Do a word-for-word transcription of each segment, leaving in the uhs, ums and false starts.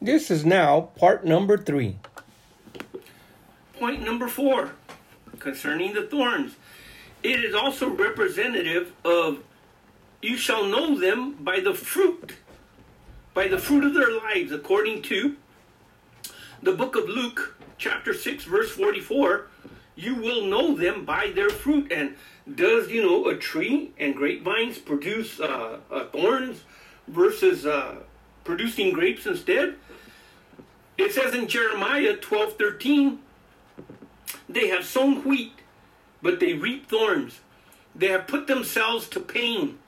This is now part number three. Point number four, concerning the thorns. It is also representative of you shall know them by the fruit, by the fruit of their lives, according to the book of Luke, chapter six, verse forty-four. You will know them by their fruit. And does, you know, a tree and grapevines produce uh, uh, thorns versus uh, producing grapes instead? It says in Jeremiah twelve thirteen, they have sown wheat, but they reap thorns. They have put themselves to pain,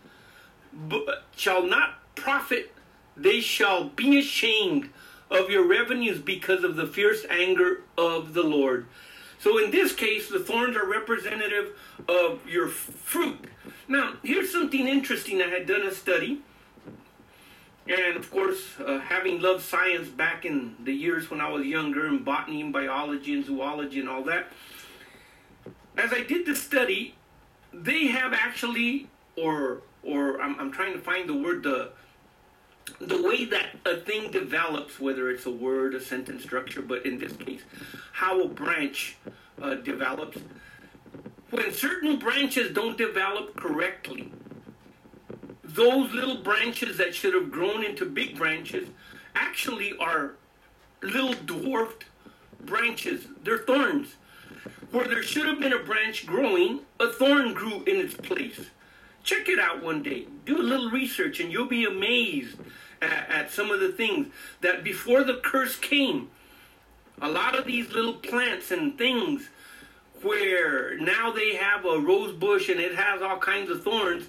but shall not profit. They shall be ashamed of your revenues because of the fierce anger of the Lord. So in this case, the thorns are representative of your fruit. Now, here's something interesting. I had done a study. And, of course, uh, having loved science back in the years when I was younger, and botany and biology and zoology and all that, as I did the study, they have actually, or or I'm, I'm trying to find the word, the the way that a thing develops, whether it's a word, a sentence structure, but in this case, how a branch uh, develops. When certain branches don't develop correctly, those little branches that should have grown into big branches actually are little dwarfed branches. They're thorns. Where there should have been a branch growing, a thorn grew in its place. Check it out one day. Do a little research and you'll be amazed at, at some of the things that before the curse came, a lot of these little plants and things where now they have a rose bush and it has all kinds of thorns.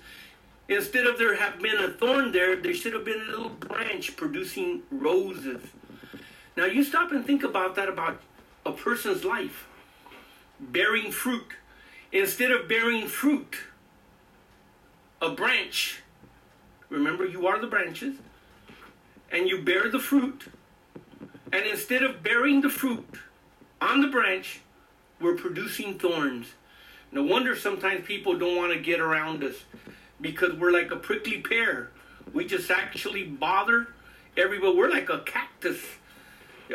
Instead of there have been a thorn there, there should have been a little branch producing roses. Now you stop and think about that, about a person's life. Bearing fruit. Instead of bearing fruit, a branch, remember you are the branches, and you bear the fruit. And instead of bearing the fruit on the branch, we're producing thorns. No wonder sometimes people don't want to get around us because we're like a prickly pear. We just actually bother everybody. We're like a cactus.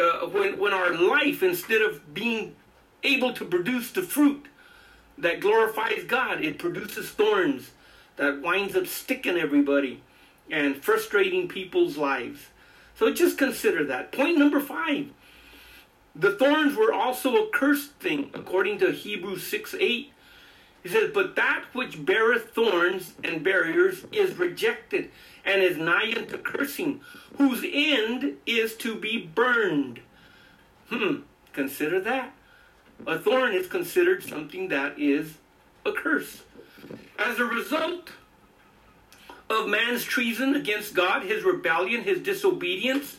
Uh, when, when our life, instead of being able to produce the fruit that glorifies God, it produces thorns that winds up sticking everybody and frustrating people's lives. So just consider that. Point number five. The thorns were also a cursed thing, according to Hebrews six eight. He says, but that which beareth thorns and barriers is rejected and is nigh unto cursing, whose end is to be burned. Hmm, consider that. A thorn is considered something that is a curse. As a result of man's treason against God, his rebellion, his disobedience,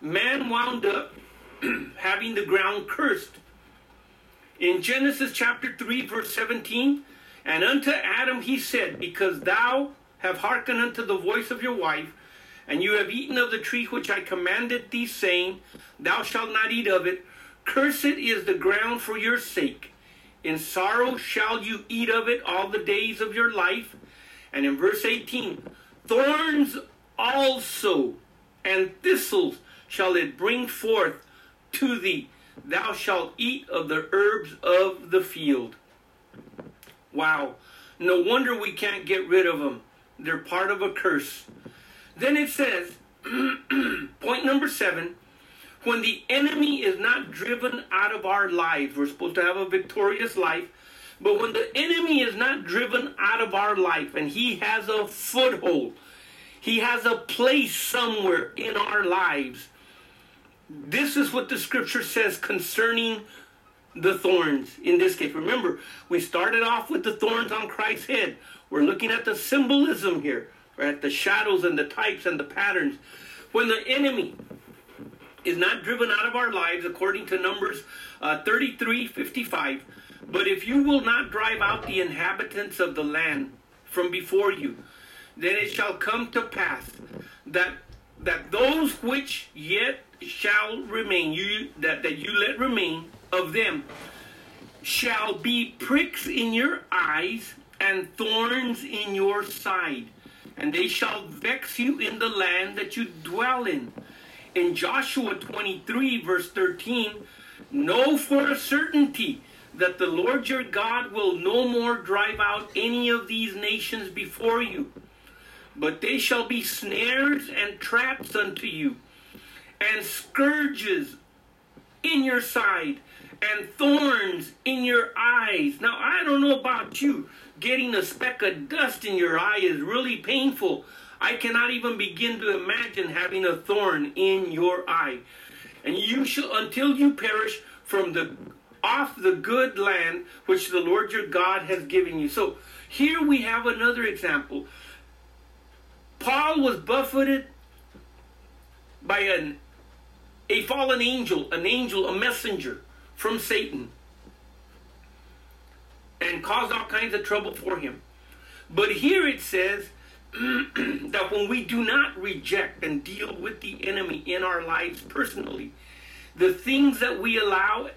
man wound up having the ground cursed. In Genesis chapter three, verse seventeen, and unto Adam he said, because thou have hearkened unto the voice of your wife, and you have eaten of the tree which I commanded thee, saying, thou shalt not eat of it. Cursed is the ground for your sake. In sorrow shall you eat of it all the days of your life. And in verse eighteen, thorns also and thistles shall it bring forth to thee. Thou shalt eat of the herbs of the field. Wow. No wonder we can't get rid of them. They're part of a curse. Then it says, point number seven, when the enemy is not driven out of our lives, we're supposed to have a victorious life, but when the enemy is not driven out of our life and he has a foothold, he has a place somewhere in our lives, this is what the scripture says concerning the thorns. In this case, remember, we started off with the thorns on Christ's head. We're looking at the symbolism here, right? The shadows and the types and the patterns. When the enemy is not driven out of our lives, according to Numbers uh, thirty-three fifty-five. But if you will not drive out the inhabitants of the land from before you, then it shall come to pass that that those which yet shall remain, you that, that you let remain of them, shall be pricks in your eyes and thorns in your side, and they shall vex you in the land that you dwell in. in Joshua twenty-three, verse thirteen, know for a certainty that the Lord your God will no more drive out any of these nations before you, but they shall be snares and traps unto you, and scourges in your side, and thorns in your eyes. Now, I don't know about you. Getting a speck of dust in your eye is really painful. I cannot even begin to imagine having a thorn in your eye. And you shall, until you perish from the off the good land which the Lord your God has given you. So here we have another example. Paul was buffeted by an, a fallen angel, an angel, a messenger from Satan, and caused all kinds of trouble for him. But here it says that when we do not reject and deal with the enemy in our lives personally, the things that we allow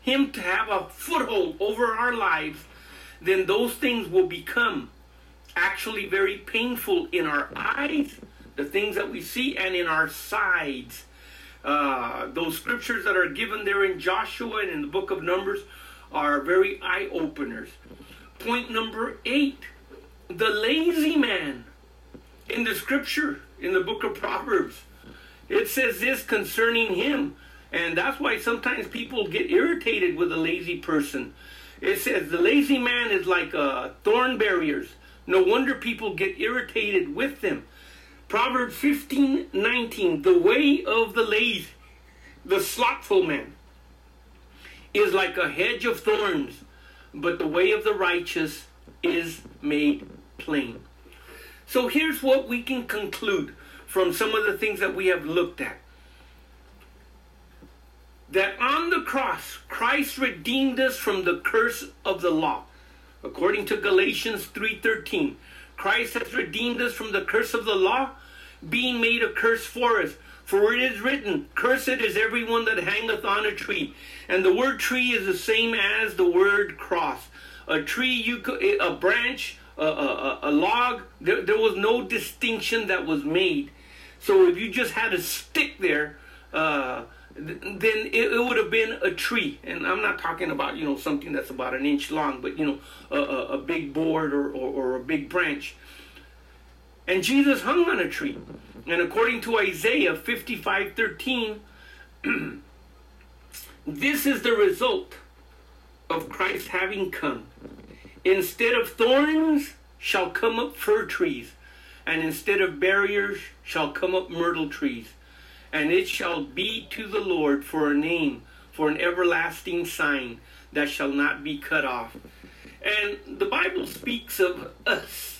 him to have a foothold over our lives, then those things will become actually very painful in our eyes, the things that we see, and in our sides. Uh, those scriptures that are given there in Joshua and in the book of Numbers are very eye-openers. Point number eight, the lazy man. In the scripture, in the book of Proverbs, it says this concerning him. And that's why sometimes people get irritated with a lazy person. It says the lazy man is like uh, thorn barriers. No wonder people get irritated with them. Proverbs fifteen nineteen, the way of the lazy, the slothful man, is like a hedge of thorns, but the way of the righteous is made plain. So here's what we can conclude from some of the things that we have looked at. That on the cross, Christ redeemed us from the curse of the law. According to Galatians three thirteen, Christ has redeemed us from the curse of the law, being made a curse for us. For it is written, cursed is everyone that hangeth on a tree. And the word tree is the same as the word cross. A tree, you could, a branch, a, a, a log, there, there was no distinction that was made. So if you just had a stick there, uh, then it, it would have been a tree. And I'm not talking about, you know, something that's about an inch long, but, you know, a, a, a big board or, or, or a big branch. And Jesus hung on a tree. And according to Isaiah fifty-five thirteen, this is the result of Christ having come. Instead of thorns shall come up fir trees, and instead of barriers shall come up myrtle trees. And it shall be to the Lord for a name, for an everlasting sign that shall not be cut off. And the Bible speaks of us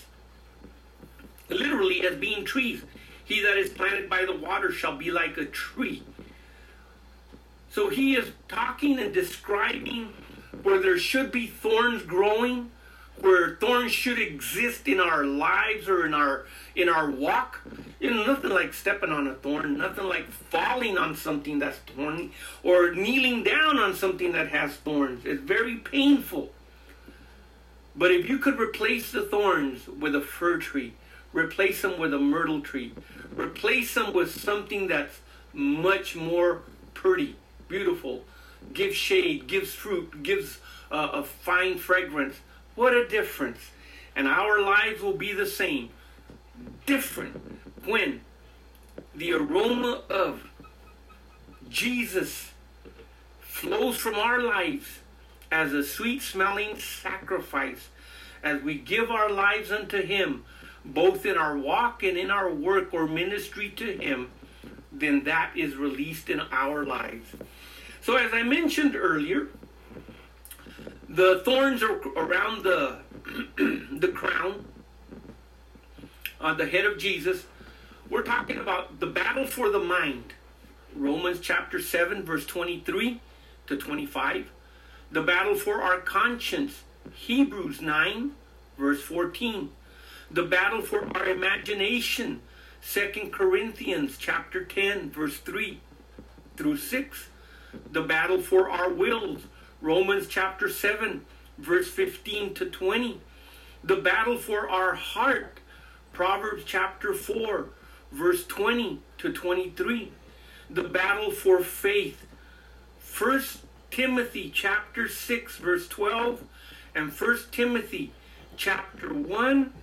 literally as being trees. He that is planted by the water shall be like a tree. So he is talking and describing where there should be thorns growing, where thorns should exist in our lives or in our in our walk. You know, nothing like stepping on a thorn, nothing like falling on something that's thorny, or kneeling down on something that has thorns. It's very painful. But if you could replace the thorns with a fir tree, replace them with a myrtle tree, replace them with something that's much more pretty, beautiful, gives shade, gives fruit, gives uh, a fine fragrance. What a difference. And our lives will be the same. Different when the aroma of Jesus flows from our lives as a sweet-smelling sacrifice, as we give our lives unto him, both in our walk and in our work or ministry to him, then that is released in our lives. So as I mentioned earlier, the thorns are around the, the crown, on the head of Jesus. We're talking about the battle for the mind. Romans chapter seven, verse twenty-three to twenty-five. The battle for our conscience. Hebrews nine, verse fourteen. The battle for our imagination. Second Corinthians chapter ten, verse three through six. The battle for our wills. Romans chapter seven, verse fifteen to twenty. The battle for our heart. Proverbs chapter four, verse twenty to twenty-three. The battle for faith. First Timothy chapter six verse twelve and First Timothy chapter one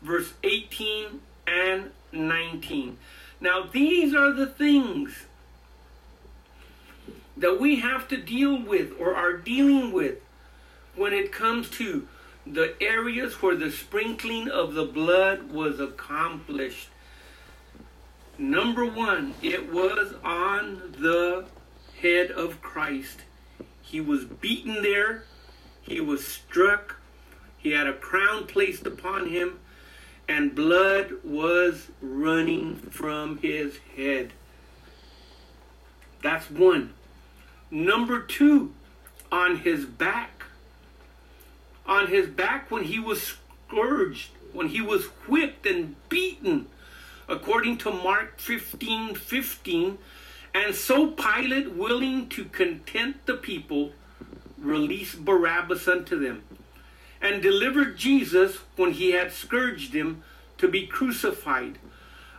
verse eighteen and nineteen. Now these are the things that we have to deal with or are dealing with when it comes to the areas where the sprinkling of the blood was accomplished. Number one, it was on the head of Christ. He was beaten there. He was struck. He had a crown placed upon him, and blood was running from his head. That's one. Number two, on his back. On his back when he was scourged, when he was whipped and beaten, according to Mark fifteen fifteen, and so Pilate, willing to content the people, released Barabbas unto them, and delivered Jesus, when he had scourged him, to be crucified,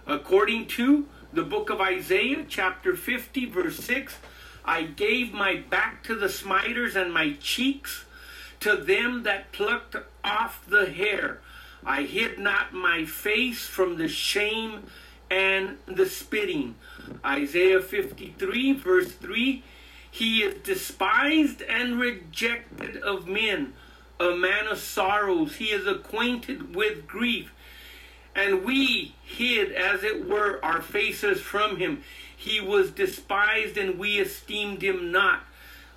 according to the book of Isaiah, chapter fifty, verse six, I gave my back to the smiters, and my cheeks to them that plucked off the hair. I hid not my face from the shame and the spitting. Isaiah fifty-three, verse three, he is despised and rejected of men, a man of sorrows. He is acquainted with grief. And we hid, as it were, our faces from him. He was despised, and we esteemed him not.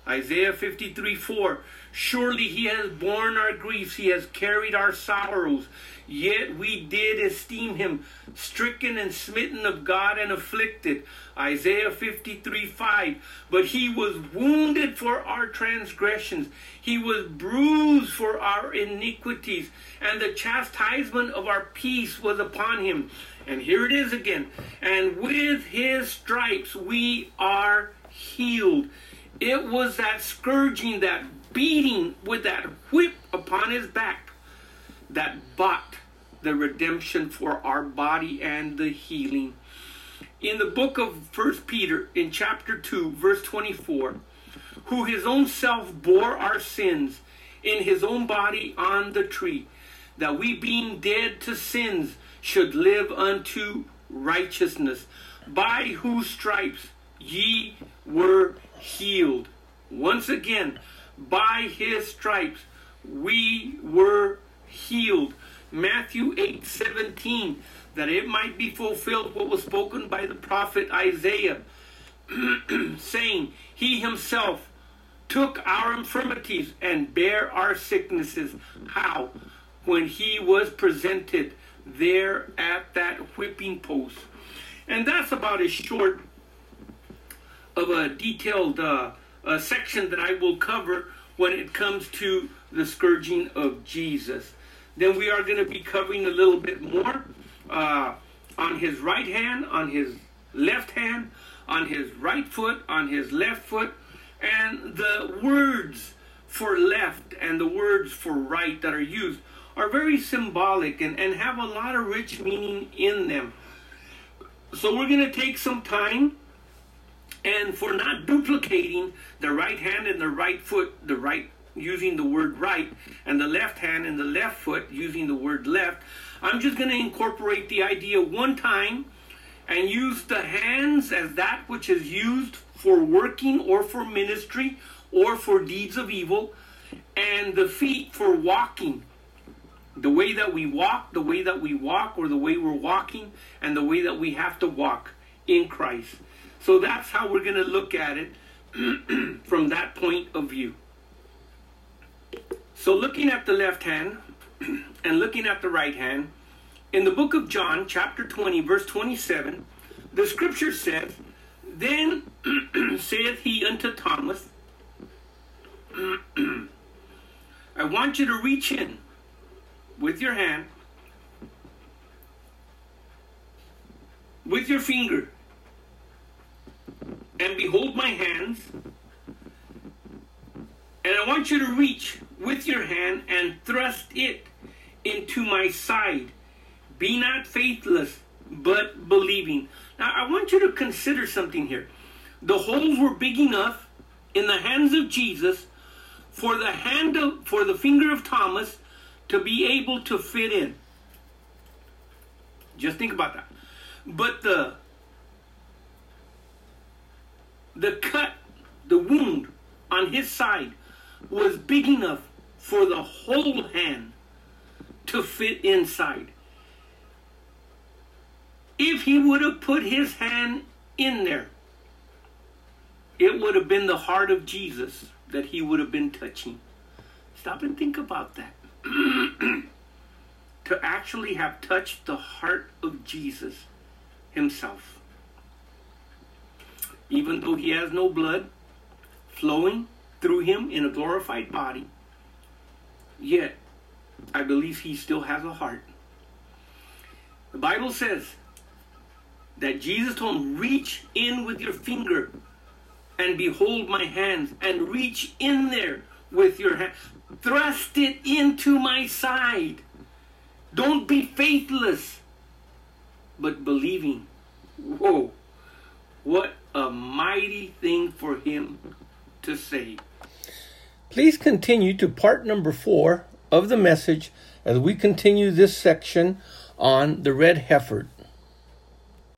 Isaiah fifty-three, four, surely he has borne our griefs, he has carried our sorrows, yet we did esteem him stricken and smitten of God and afflicted. Isaiah fifty-three, five, but he was wounded for our transgressions, he was bruised for our iniquities, and the chastisement of our peace was upon him. And here it is again, and with his stripes we are healed. It was that scourging, that beating with that whip upon his back that bought the redemption for our body and the healing. In the book of First Peter, in chapter two, verse twenty-four, who his own self bore our sins in his own body on the tree, that we being dead to sins should live unto righteousness, by whose stripes ye were healed. Once again, by his stripes we were healed. Matthew eight seventeen, that it might be fulfilled what was spoken by the prophet Isaiah, saying, he himself took our infirmities and bare our sicknesses. How? When he was presented there at that whipping post. And that's about as short of a detailed uh, a section that I will cover when it comes to the scourging of Jesus. Then we are going to be covering a little bit more uh, on his right hand, on his left hand, on his right foot, on his left foot, and the words for left and the words for right that are used are very symbolic and, and have a lot of rich meaning in them. So we're going to take some time, and for not duplicating the right hand and the right foot, the right using the word right, and the left hand and the left foot using the word left, I'm just going to incorporate the idea one time and use the hands as that which is used for working or for ministry or for deeds of evil, and the feet for walking. The way that we walk, the way that we walk, or the way we're walking, and the way that we have to walk in Christ. So that's how we're going to look at it from that point of view. So looking at the left hand and looking at the right hand, in the book of John, chapter twenty, verse twenty-seven, the scripture says, then saith he unto Thomas, I want you to reach in with your hand, with your finger, and behold my hands, and I want you to reach with your hand and thrust it into my side. Be not faithless, but believing. Now, I want you to consider something here. The holes were big enough in the hands of Jesus for the hand of, for the finger of Thomas to be able to fit in. Just think about that. But the the cut, the wound on his side was big enough for the whole hand to fit inside. If he would have put his hand in there, it would have been the heart of Jesus that he would have been touching. Stop and think about that. To actually have touched the heart of Jesus himself. Even though he has no blood flowing through him in a glorified body, yet I believe he still has a heart. The Bible says that Jesus told him, reach in with your finger and behold my hands, and reach in there with your hand. Thrust it into my side. Don't be faithless, but believing. Whoa, what a mighty thing for him to say. Please continue to part number four of the message as we continue this section on the red heifer.